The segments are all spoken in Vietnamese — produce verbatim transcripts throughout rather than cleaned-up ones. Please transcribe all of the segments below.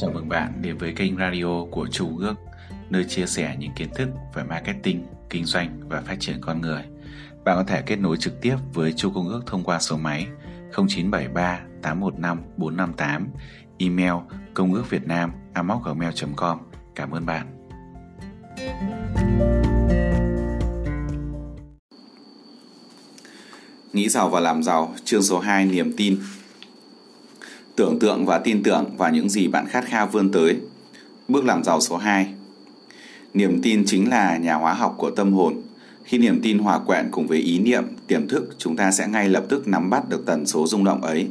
Chào mừng bạn đến với kênh radio của Chu Công Ước, nơi chia sẻ những kiến thức về marketing, kinh doanh và phát triển con người. Bạn có thể kết nối trực tiếp với Chu Công Ước thông qua số máy không chín bảy ba tám một năm bốn năm tám, email công ước việt nam a còng gmail chấm com. Cảm ơn bạn. Nghĩ giàu và làm giàu, chương số hai, niềm tin. Tưởng tượng và tin tưởng vào những gì bạn khát khao vươn tới. Bước làm giàu số hai. Niềm tin chính là nhà hóa học của tâm hồn. Khi niềm tin hòa quyện cùng với ý niệm, tiềm thức, chúng ta sẽ ngay lập tức nắm bắt được tần số rung động ấy,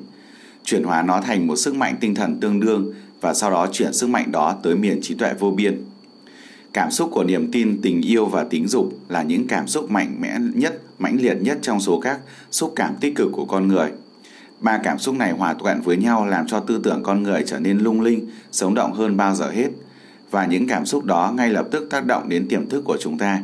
chuyển hóa nó thành một sức mạnh tinh thần tương đương và sau đó chuyển sức mạnh đó tới miền trí tuệ vô biên. Cảm xúc của niềm tin, tình yêu và tính dục là những cảm xúc mạnh mẽ nhất, mãnh liệt nhất trong số các xúc cảm tích cực của con người. Ba cảm xúc này hòa quyện với nhau làm cho tư tưởng con người trở nên lung linh, sống động hơn bao giờ hết. Và những cảm xúc đó ngay lập tức tác động đến tiềm thức của chúng ta,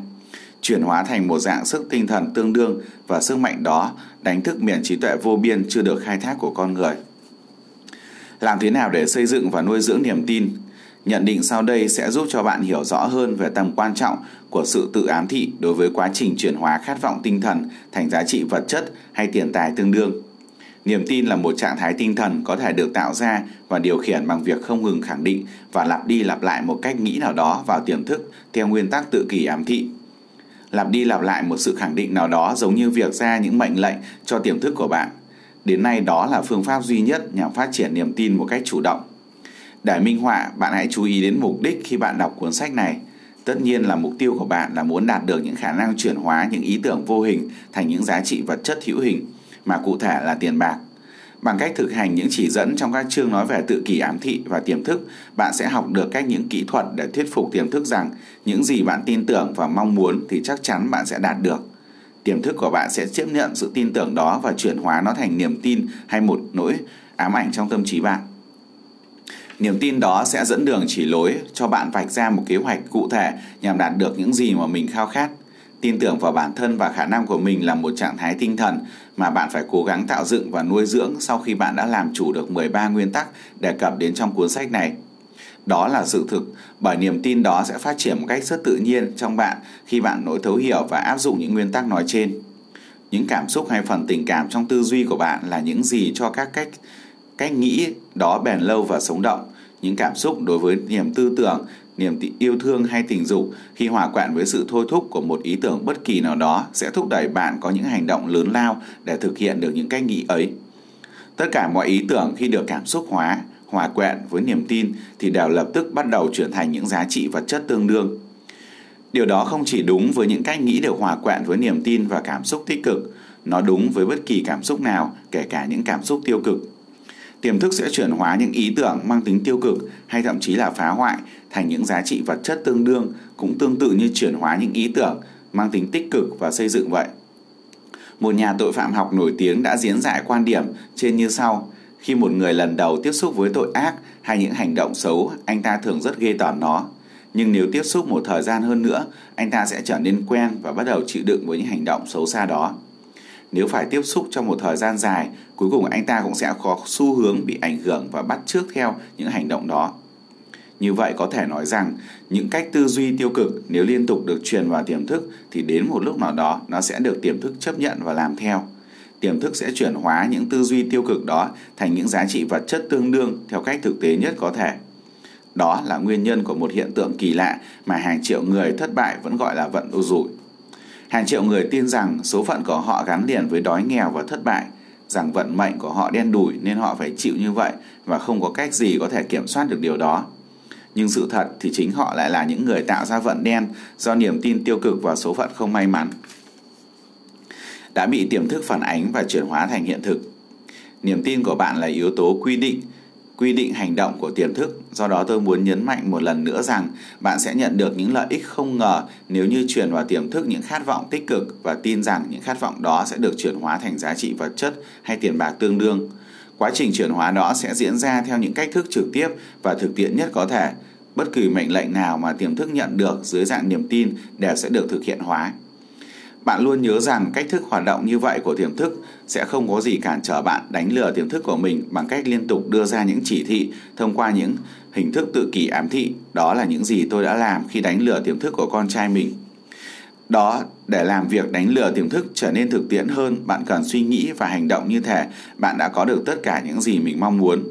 chuyển hóa thành một dạng sức tinh thần tương đương và sức mạnh đó đánh thức miền trí tuệ vô biên chưa được khai thác của con người. Làm thế nào để xây dựng và nuôi dưỡng niềm tin? Nhận định sau đây sẽ giúp cho bạn hiểu rõ hơn về tầm quan trọng của sự tự ám thị đối với quá trình chuyển hóa khát vọng tinh thần thành giá trị vật chất hay tiền tài tương đương. Niềm tin là một trạng thái tinh thần có thể được tạo ra và điều khiển bằng việc không ngừng khẳng định và lặp đi lặp lại một cách nghĩ nào đó vào tiềm thức theo nguyên tắc tự kỷ ám thị. Lặp đi lặp lại một sự khẳng định nào đó giống như việc ra những mệnh lệnh cho tiềm thức của bạn. Đến nay đó là phương pháp duy nhất nhằm phát triển niềm tin một cách chủ động. Để minh họa, bạn hãy chú ý đến mục đích khi bạn đọc cuốn sách này. Tất nhiên là mục tiêu của bạn là muốn đạt được những khả năng chuyển hóa những ý tưởng vô hình thành những giá trị vật chất hữu hình, mà cụ thể là tiền bạc. Bằng cách thực hành những chỉ dẫn trong các chương nói về tự kỷ ám thị và tiềm thức, bạn sẽ học được cách những kỹ thuật để thuyết phục tiềm thức rằng những gì bạn tin tưởng và mong muốn thì chắc chắn bạn sẽ đạt được. Tiềm thức của bạn sẽ chấp nhận sự tin tưởng đó và chuyển hóa nó thành niềm tin hay một nỗi ám ảnh trong tâm trí bạn. Niềm tin đó sẽ dẫn đường chỉ lối cho bạn vạch ra một kế hoạch cụ thể nhằm đạt được những gì mà mình khao khát. Tin tưởng vào bản thân và khả năng của mình là một trạng thái tinh thần mà bạn phải cố gắng tạo dựng và nuôi dưỡng sau khi bạn đã làm chủ được mười ba nguyên tắc đề cập đến trong cuốn sách này. Đó là sự thực, bởi niềm tin đó sẽ phát triển một cách rất tự nhiên trong bạn khi bạn nối thấu hiểu và áp dụng những nguyên tắc nói trên. Những cảm xúc hay phần tình cảm trong tư duy của bạn là những gì cho các cách, cách nghĩ đó bền lâu và sống động. Những cảm xúc đối với niềm tư tưởng, niềm yêu thương hay tình dục khi hòa quyện với sự thôi thúc của một ý tưởng bất kỳ nào đó sẽ thúc đẩy bạn có những hành động lớn lao để thực hiện được những cách nghĩ ấy. Tất cả mọi ý tưởng khi được cảm xúc hóa, hòa quyện với niềm tin thì đều lập tức bắt đầu chuyển thành những giá trị vật chất tương đương. Điều đó không chỉ đúng với những cách nghĩ được hòa quyện với niềm tin và cảm xúc tích cực, nó đúng với bất kỳ cảm xúc nào, kể cả những cảm xúc tiêu cực. Tiềm thức sẽ chuyển hóa những ý tưởng mang tính tiêu cực hay thậm chí là phá hoại thành những giá trị vật chất tương đương, cũng tương tự như chuyển hóa những ý tưởng mang tính tích cực và xây dựng vậy. Một nhà tội phạm học nổi tiếng đã diễn giải quan điểm trên như sau: khi một người lần đầu tiếp xúc với tội ác hay những hành động xấu, anh ta thường rất ghê tởm nó. Nhưng nếu tiếp xúc một thời gian hơn nữa, anh ta sẽ trở nên quen và bắt đầu chịu đựng với những hành động xấu xa đó. Nếu phải tiếp xúc trong một thời gian dài, cuối cùng anh ta cũng sẽ có xu hướng bị ảnh hưởng và bắt chước theo những hành động đó. Như vậy có thể nói rằng, những cách tư duy tiêu cực nếu liên tục được truyền vào tiềm thức thì đến một lúc nào đó nó sẽ được tiềm thức chấp nhận và làm theo. Tiềm thức sẽ chuyển hóa những tư duy tiêu cực đó thành những giá trị vật chất tương đương theo cách thực tế nhất có thể. Đó là nguyên nhân của một hiện tượng kỳ lạ mà hàng triệu người thất bại vẫn gọi là vận rủi. Hàng triệu người tin rằng số phận của họ gắn liền với đói nghèo và thất bại, rằng vận mệnh của họ đen đủi nên họ phải chịu như vậy và không có cách gì có thể kiểm soát được điều đó. Nhưng sự thật thì chính họ lại là những người tạo ra vận đen do niềm tin tiêu cực và số phận không may mắn đã bị tiềm thức phản ánh và chuyển hóa thành hiện thực. Niềm tin của bạn là yếu tố quy định, quy định hành động của tiềm thức. Do đó tôi muốn nhấn mạnh một lần nữa rằng bạn sẽ nhận được những lợi ích không ngờ nếu như truyền vào tiềm thức những khát vọng tích cực và tin rằng những khát vọng đó sẽ được chuyển hóa thành giá trị vật chất hay tiền bạc tương đương. Quá trình chuyển hóa đó sẽ diễn ra theo những cách thức trực tiếp và thực tiễn nhất có thể. Bất kỳ mệnh lệnh nào mà tiềm thức nhận được dưới dạng niềm tin đều sẽ được thực hiện hóa. Bạn luôn nhớ rằng cách thức hoạt động như vậy của tiềm thức sẽ không có gì cản trở bạn đánh lừa tiềm thức của mình bằng cách liên tục đưa ra những chỉ thị thông qua những hình thức tự kỷ ám thị, đó là những gì tôi đã làm khi đánh lừa tiềm thức của con trai mình. Đó, để làm việc đánh lừa tiềm thức trở nên thực tiễn hơn, bạn cần suy nghĩ và hành động như thể bạn đã có được tất cả những gì mình mong muốn.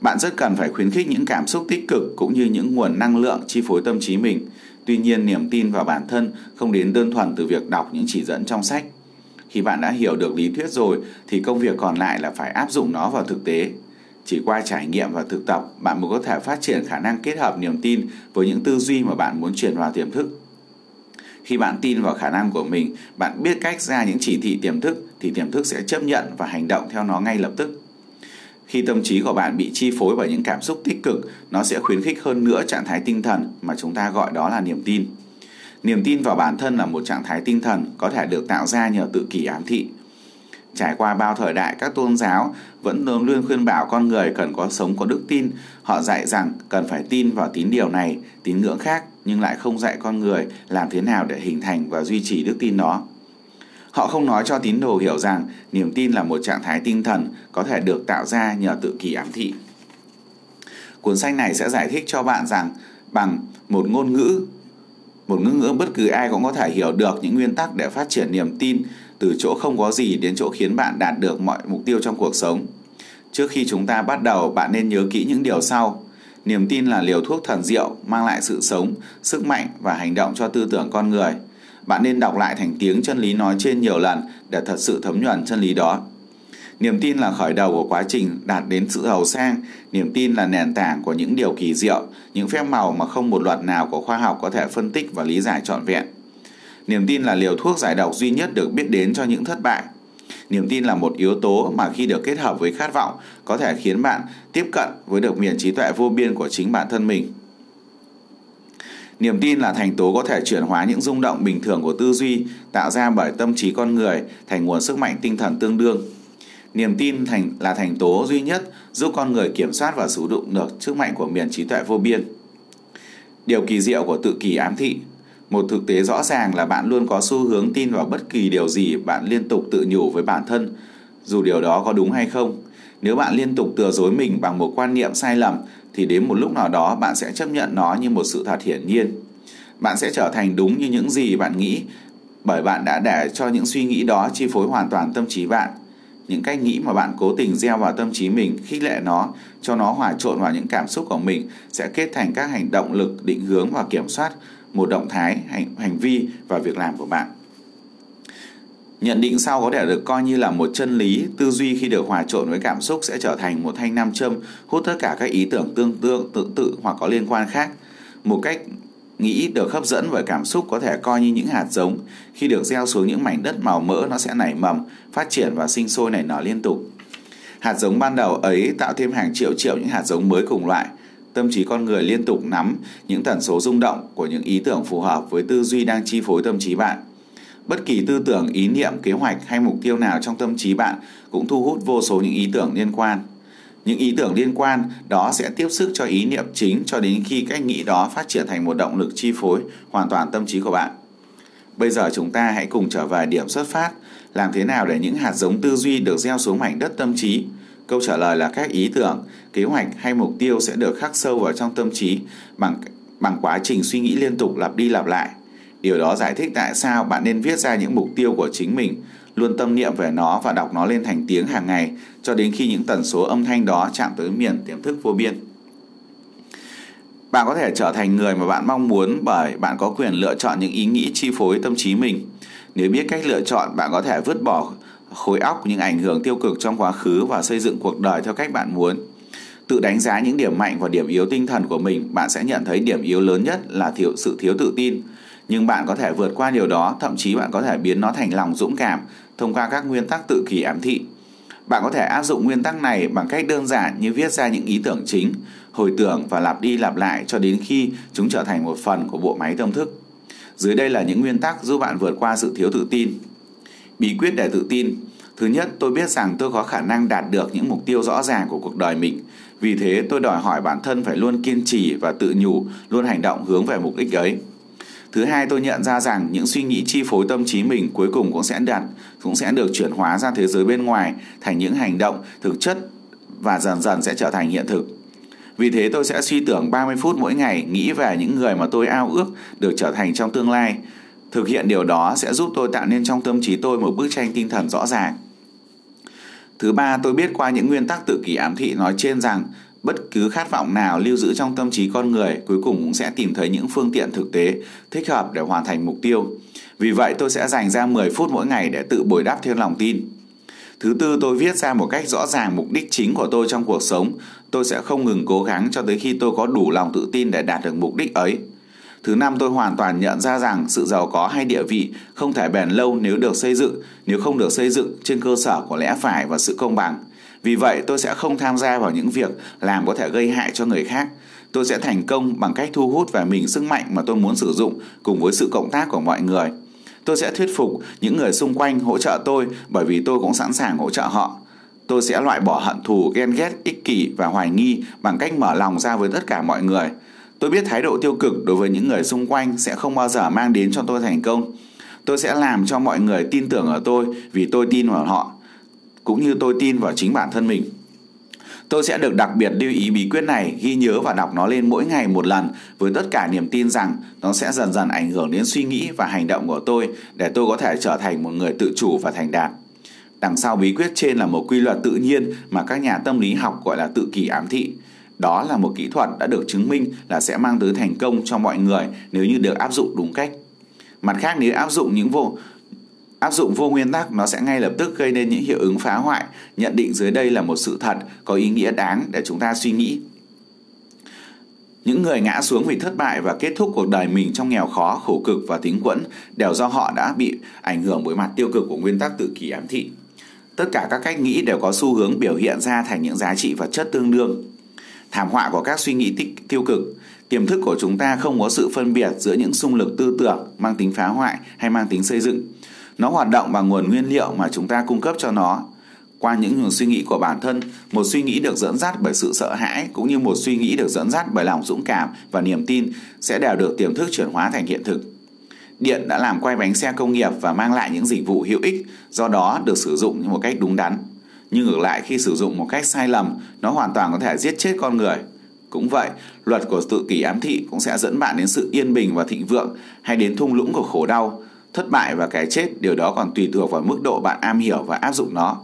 Bạn rất cần phải khuyến khích những cảm xúc tích cực cũng như những nguồn năng lượng chi phối tâm trí mình. Tuy nhiên, niềm tin vào bản thân không đến đơn thuần từ việc đọc những chỉ dẫn trong sách. Khi bạn đã hiểu được lý thuyết rồi thì công việc còn lại là phải áp dụng nó vào thực tế. Chỉ qua trải nghiệm và thực tập, bạn mới có thể phát triển khả năng kết hợp niềm tin với những tư duy mà bạn muốn truyền vào tiềm thức. Khi bạn tin vào khả năng của mình, bạn biết cách ra những chỉ thị tiềm thức thì tiềm thức sẽ chấp nhận và hành động theo nó ngay lập tức. Khi tâm trí của bạn bị chi phối bởi những cảm xúc tích cực, nó sẽ khuyến khích hơn nữa trạng thái tinh thần mà chúng ta gọi đó là niềm tin. Niềm tin vào bản thân là một trạng thái tinh thần có thể được tạo ra nhờ tự kỷ ám thị. Trải qua bao thời đại, các tôn giáo vẫn luôn luôn khuyên bảo con người cần có sống có đức tin. Họ dạy rằng cần phải tin vào tín điều này, tín ngưỡng khác, nhưng lại không dạy con người làm thế nào để hình thành và duy trì đức tin đó. Họ không nói cho tín đồ hiểu rằng niềm tin là một trạng thái tinh thần có thể được tạo ra nhờ tự kỷ ám thị. Cuốn sách này sẽ giải thích cho bạn rằng bằng một ngôn ngữ, một ngôn ngữ bất cứ ai cũng có thể hiểu được những nguyên tắc để phát triển niềm tin từ chỗ không có gì đến chỗ khiến bạn đạt được mọi mục tiêu trong cuộc sống. Trước khi chúng ta bắt đầu, bạn nên nhớ kỹ những điều sau. Niềm tin là liều thuốc thần diệu mang lại sự sống, sức mạnh và hành động cho tư tưởng con người. Bạn nên đọc lại thành tiếng chân lý nói trên nhiều lần để thật sự thấm nhuần chân lý đó. Niềm tin là khởi đầu của quá trình đạt đến sự giàu sang. Niềm tin là nền tảng của những điều kỳ diệu, những phép màu mà không một luật nào của khoa học có thể phân tích và lý giải trọn vẹn. Niềm tin là liều thuốc giải độc duy nhất được biết đến cho những thất bại. Niềm tin là một yếu tố mà khi được kết hợp với khát vọng có thể khiến bạn tiếp cận với được miền trí tuệ vô biên của chính bản thân mình. Niềm tin là thành tố có thể chuyển hóa những rung động bình thường của tư duy tạo ra bởi tâm trí con người thành nguồn sức mạnh tinh thần tương đương. Niềm tin thành là thành tố duy nhất giúp con người kiểm soát và sử dụng được sức mạnh của miền trí tuệ vô biên. Điều kỳ diệu của tự kỷ ám thị. Một thực tế rõ ràng là bạn luôn có xu hướng tin vào bất kỳ điều gì bạn liên tục tự nhủ với bản thân, dù điều đó có đúng hay không. Nếu bạn liên tục lừa dối mình bằng một quan niệm sai lầm, thì đến một lúc nào đó bạn sẽ chấp nhận nó như một sự thật hiển nhiên. Bạn sẽ trở thành đúng như những gì bạn nghĩ, bởi bạn đã để cho những suy nghĩ đó chi phối hoàn toàn tâm trí bạn. Những cách nghĩ mà bạn cố tình gieo vào tâm trí mình, khích lệ nó, cho nó hòa trộn vào những cảm xúc của mình sẽ kết thành các hành động lực định hướng và kiểm soát một động thái, hành, hành vi và việc làm của bạn. Nhận định sau có thể được coi như là một chân lý. Tư duy khi được hòa trộn với cảm xúc sẽ trở thành một thanh nam châm hút tất cả các ý tưởng tương tự, tự tự hoặc có liên quan khác. Một cách nghĩ được hấp dẫn bởi cảm xúc có thể coi như những hạt giống. Khi được gieo xuống những mảnh đất màu mỡ, nó sẽ nảy mầm, phát triển và sinh sôi nảy nở liên tục. Hạt giống ban đầu ấy tạo thêm hàng triệu triệu những hạt giống mới cùng loại. Tâm trí con người liên tục nắm những tần số rung động của những ý tưởng phù hợp với tư duy đang chi phối tâm trí bạn. Bất kỳ tư tưởng, ý niệm, kế hoạch hay mục tiêu nào trong tâm trí bạn cũng thu hút vô số những ý tưởng liên quan. Những ý tưởng liên quan đó sẽ tiếp sức cho ý niệm chính cho đến khi cách nghĩ đó phát triển thành một động lực chi phối hoàn toàn tâm trí của bạn. Bây giờ chúng ta hãy cùng trở về điểm xuất phát, làm thế nào để những hạt giống tư duy được gieo xuống mảnh đất tâm trí. Câu trả lời là các ý tưởng, kế hoạch hay mục tiêu sẽ được khắc sâu vào trong tâm trí bằng, bằng quá trình suy nghĩ liên tục lặp đi lặp lại. Điều đó giải thích tại sao bạn nên viết ra những mục tiêu của chính mình, luôn tâm niệm về nó và đọc nó lên thành tiếng hàng ngày cho đến khi những tần số âm thanh đó chạm tới miền tiềm thức vô biên. Bạn có thể trở thành người mà bạn mong muốn bởi bạn có quyền lựa chọn những ý nghĩ chi phối tâm trí mình. Nếu biết cách lựa chọn, bạn có thể vứt bỏ khối óc những ảnh hưởng tiêu cực trong quá khứ và xây dựng cuộc đời theo cách bạn muốn. Tự đánh giá những điểm mạnh và điểm yếu tinh thần của mình, bạn sẽ nhận thấy điểm yếu lớn nhất là thiếu sự thiếu tự tin. Nhưng bạn có thể vượt qua điều đó, thậm chí bạn có thể biến nó thành lòng dũng cảm thông qua các nguyên tắc tự kỷ ám thị. Bạn có thể áp dụng nguyên tắc này bằng cách đơn giản như viết ra những ý tưởng chính, hồi tưởng và lặp đi lặp lại cho đến khi chúng trở thành một phần của bộ máy tâm thức. Dưới đây là những nguyên tắc giúp bạn vượt qua sự thiếu tự tin. Bí quyết để tự tin. Thứ nhất, tôi biết rằng tôi có khả năng đạt được những mục tiêu rõ ràng của cuộc đời mình. Vì thế, tôi đòi hỏi bản thân phải luôn kiên trì và tự nhủ, luôn hành động hướng về mục đích ấy. Thứ hai, tôi nhận ra rằng những suy nghĩ chi phối tâm trí mình cuối cùng cũng sẽ đạt, cũng sẽ được chuyển hóa ra thế giới bên ngoài thành những hành động thực chất và dần dần sẽ trở thành hiện thực. Vì thế tôi sẽ suy tưởng ba mươi phút mỗi ngày, nghĩ về những người mà tôi ao ước được trở thành trong tương lai. Thực hiện điều đó sẽ giúp tôi tạo nên trong tâm trí tôi một bức tranh tinh thần rõ ràng. Thứ ba, tôi biết qua những nguyên tắc tự kỷ ám thị nói trên rằng bất cứ khát vọng nào lưu giữ trong tâm trí con người cuối cùng cũng sẽ tìm thấy những phương tiện thực tế thích hợp để hoàn thành mục tiêu. Vì vậy tôi sẽ dành ra mười phút mỗi ngày để tự bồi đắp thêm lòng tin. Thứ tư, tôi viết ra một cách rõ ràng mục đích chính của tôi trong cuộc sống. Tôi sẽ không ngừng cố gắng cho tới khi tôi có đủ lòng tự tin để đạt được mục đích ấy. Thứ năm, tôi hoàn toàn nhận ra rằng sự giàu có hay địa vị không thể bền lâu nếu được xây dựng, nếu không được xây dựng trên cơ sở của lẽ phải và sự công bằng. Vì vậy, tôi sẽ không tham gia vào những việc làm có thể gây hại cho người khác. Tôi sẽ thành công bằng cách thu hút về mình sức mạnh mà tôi muốn sử dụng cùng với sự cộng tác của mọi người. Tôi sẽ thuyết phục những người xung quanh hỗ trợ tôi bởi vì tôi cũng sẵn sàng hỗ trợ họ. Tôi sẽ loại bỏ hận thù, ghen ghét, ích kỷ và hoài nghi bằng cách mở lòng ra với tất cả mọi người. Tôi biết thái độ tiêu cực đối với những người xung quanh sẽ không bao giờ mang đến cho tôi thành công. Tôi sẽ làm cho mọi người tin tưởng ở tôi vì tôi tin vào họ, cũng như tôi tin vào chính bản thân mình. Tôi sẽ được đặc biệt lưu ý bí quyết này, ghi nhớ và đọc nó lên mỗi ngày một lần với tất cả niềm tin rằng nó sẽ dần dần ảnh hưởng đến suy nghĩ và hành động của tôi để tôi có thể trở thành một người tự chủ và thành đạt. Đằng sau bí quyết trên là một quy luật tự nhiên mà các nhà tâm lý học gọi là tự kỷ ám thị. Đó là một kỹ thuật đã được chứng minh là sẽ mang tới thành công cho mọi người nếu như được áp dụng đúng cách. Mặt khác, nếu áp dụng những vô áp dụng vô nguyên tắc, nó sẽ ngay lập tức gây nên những hiệu ứng phá hoại. Nhận định dưới đây là một sự thật có ý nghĩa đáng để chúng ta suy nghĩ. Những người ngã xuống vì thất bại và kết thúc cuộc đời mình trong nghèo khó, khổ cực và tính quẫn đều do họ đã bị ảnh hưởng bởi mặt tiêu cực của nguyên tắc tự kỷ ám thị. Tất cả các cách nghĩ đều có xu hướng biểu hiện ra thành những giá trị vật chất tương đương. Thảm họa của các suy nghĩ tích, tiêu cực. Tiềm thức của chúng ta không có sự phân biệt giữa những xung lực tư tưởng mang tính phá hoại hay mang tính xây dựng. Nó hoạt động bằng nguồn nguyên liệu mà chúng ta cung cấp cho nó. Qua những nguồn suy nghĩ của bản thân, một suy nghĩ được dẫn dắt bởi sự sợ hãi cũng như một suy nghĩ được dẫn dắt bởi lòng dũng cảm và niềm tin sẽ đều được tiềm thức chuyển hóa thành hiện thực. Điện đã làm quay bánh xe công nghiệp và mang lại những dịch vụ hữu ích, do đó được sử dụng một cách đúng đắn. Nhưng ngược lại, khi sử dụng một cách sai lầm, nó hoàn toàn có thể giết chết con người. Cũng vậy, luật của tự kỷ ám thị cũng sẽ dẫn bạn đến sự yên bình và thịnh vượng hay đến thung lũng của khổ đau, thất bại và cái chết. Điều đó còn tùy thuộc vào mức độ bạn am hiểu và áp dụng nó.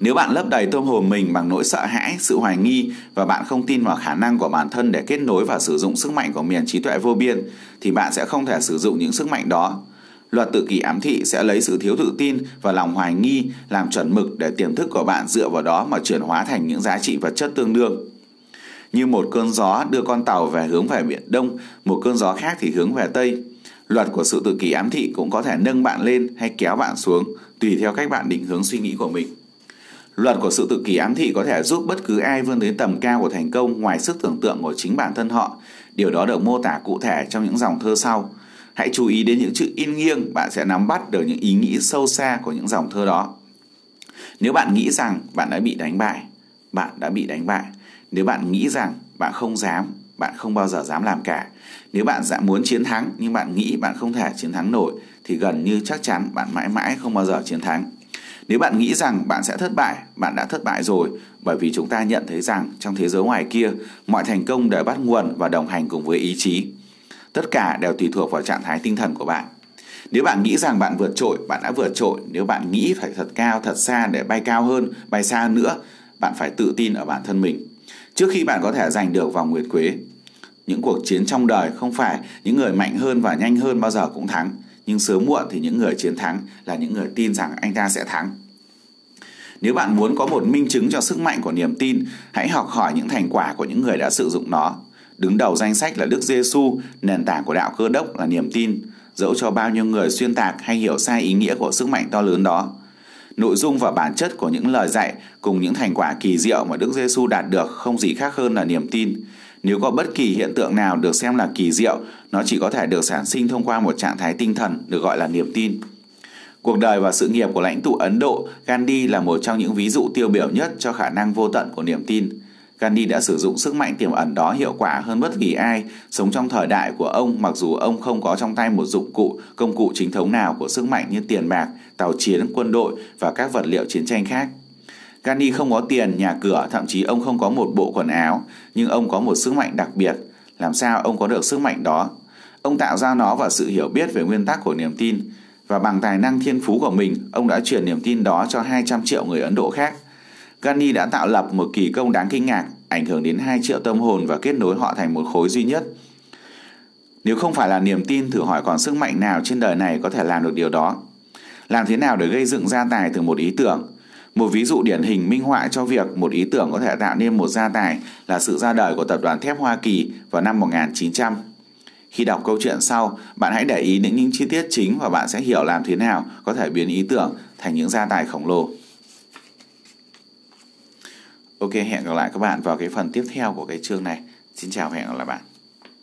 Nếu bạn lấp đầy tâm hồn mình bằng nỗi sợ hãi, sự hoài nghi và bạn không tin vào khả năng của bản thân để kết nối và sử dụng sức mạnh của miền trí tuệ vô biên, thì bạn sẽ không thể sử dụng những sức mạnh đó. Luật tự kỷ ám thị sẽ lấy sự thiếu tự tin và lòng hoài nghi làm chuẩn mực để tiềm thức của bạn dựa vào đó mà chuyển hóa thành những giá trị vật chất tương đương. Như một cơn gió đưa con tàu về hướng về Biển Đông, một cơn gió khác thì hướng về Tây. Luật của sự tự kỷ ám thị cũng có thể nâng bạn lên hay kéo bạn xuống, tùy theo cách bạn định hướng suy nghĩ của mình. Luật của sự tự kỷ ám thị có thể giúp bất cứ ai vươn đến tầm cao của thành công ngoài sức tưởng tượng của chính bản thân họ. Điều đó được mô tả cụ thể trong những dòng thơ sau. Hãy chú ý đến những chữ in nghiêng, bạn sẽ nắm bắt được những ý nghĩ sâu xa của những dòng thơ đó. Nếu bạn nghĩ rằng bạn đã bị đánh bại, bạn đã bị đánh bại. Nếu bạn nghĩ rằng bạn không dám, bạn không bao giờ dám làm cả. Nếu bạn đã muốn chiến thắng nhưng bạn nghĩ bạn không thể chiến thắng nổi, thì gần như chắc chắn bạn mãi mãi không bao giờ chiến thắng. Nếu bạn nghĩ rằng bạn sẽ thất bại, bạn đã thất bại rồi, bởi vì chúng ta nhận thấy rằng trong thế giới ngoài kia, mọi thành công đều bắt nguồn và đồng hành cùng với ý chí. Tất cả đều tùy thuộc vào trạng thái tinh thần của bạn. Nếu bạn nghĩ rằng bạn vượt trội, bạn đã vượt trội. Nếu bạn nghĩ phải thật cao, thật xa để bay cao hơn, bay xa hơn nữa, bạn phải tự tin ở bản thân mình trước khi bạn có thể giành được vòng nguyệt quế. Những cuộc chiến trong đời không phải những người mạnh hơn và nhanh hơn bao giờ cũng thắng, nhưng sớm muộn thì những người chiến thắng là những người tin rằng anh ta sẽ thắng. Nếu bạn muốn có một minh chứng cho sức mạnh của niềm tin, hãy học hỏi những thành quả của những người đã sử dụng nó. Đứng đầu danh sách là Đức Giêsu, nền tảng của đạo Cơ đốc là niềm tin, dẫu cho bao nhiêu người xuyên tạc hay hiểu sai ý nghĩa của sức mạnh to lớn đó. Nội dung và bản chất của những lời dạy cùng những thành quả kỳ diệu mà Đức Giêsu đạt được không gì khác hơn là niềm tin. Nếu có bất kỳ hiện tượng nào được xem là kỳ diệu, nó chỉ có thể được sản sinh thông qua một trạng thái tinh thần được gọi là niềm tin. Cuộc đời và sự nghiệp của lãnh tụ Ấn Độ Gandhi là một trong những ví dụ tiêu biểu nhất cho khả năng vô tận của niềm tin. Gandhi đã sử dụng sức mạnh tiềm ẩn đó hiệu quả hơn bất kỳ ai sống trong thời đại của ông, mặc dù ông không có trong tay một dụng cụ, công cụ chính thống nào của sức mạnh như tiền bạc, tàu chiến, quân đội và các vật liệu chiến tranh khác. Gandhi không có tiền, nhà cửa, thậm chí ông không có một bộ quần áo, nhưng ông có một sức mạnh đặc biệt. Làm sao ông có được sức mạnh đó? Ông tạo ra nó và sự hiểu biết về nguyên tắc của niềm tin, và bằng tài năng thiên phú của mình, ông đã truyền niềm tin đó cho hai trăm triệu người Ấn Độ khác. Gandhi đã tạo lập một kỳ công đáng kinh ngạc, ảnh hưởng đến hai triệu tâm hồn và kết nối họ thành một khối duy nhất. Nếu không phải là niềm tin, thử hỏi còn sức mạnh nào trên đời này có thể làm được điều đó? Làm thế nào để gây dựng gia tài từ một ý tưởng? Một ví dụ điển hình minh họa cho việc một ý tưởng có thể tạo nên một gia tài là sự ra đời của tập đoàn thép Hoa Kỳ vào năm một nghìn chín trăm. Khi đọc câu chuyện sau, bạn hãy để ý đến những chi tiết chính và bạn sẽ hiểu làm thế nào có thể biến ý tưởng thành những gia tài khổng lồ. Ok, hẹn gặp lại các bạn vào cái phần tiếp theo của cái chương này. Xin chào và hẹn gặp lại bạn.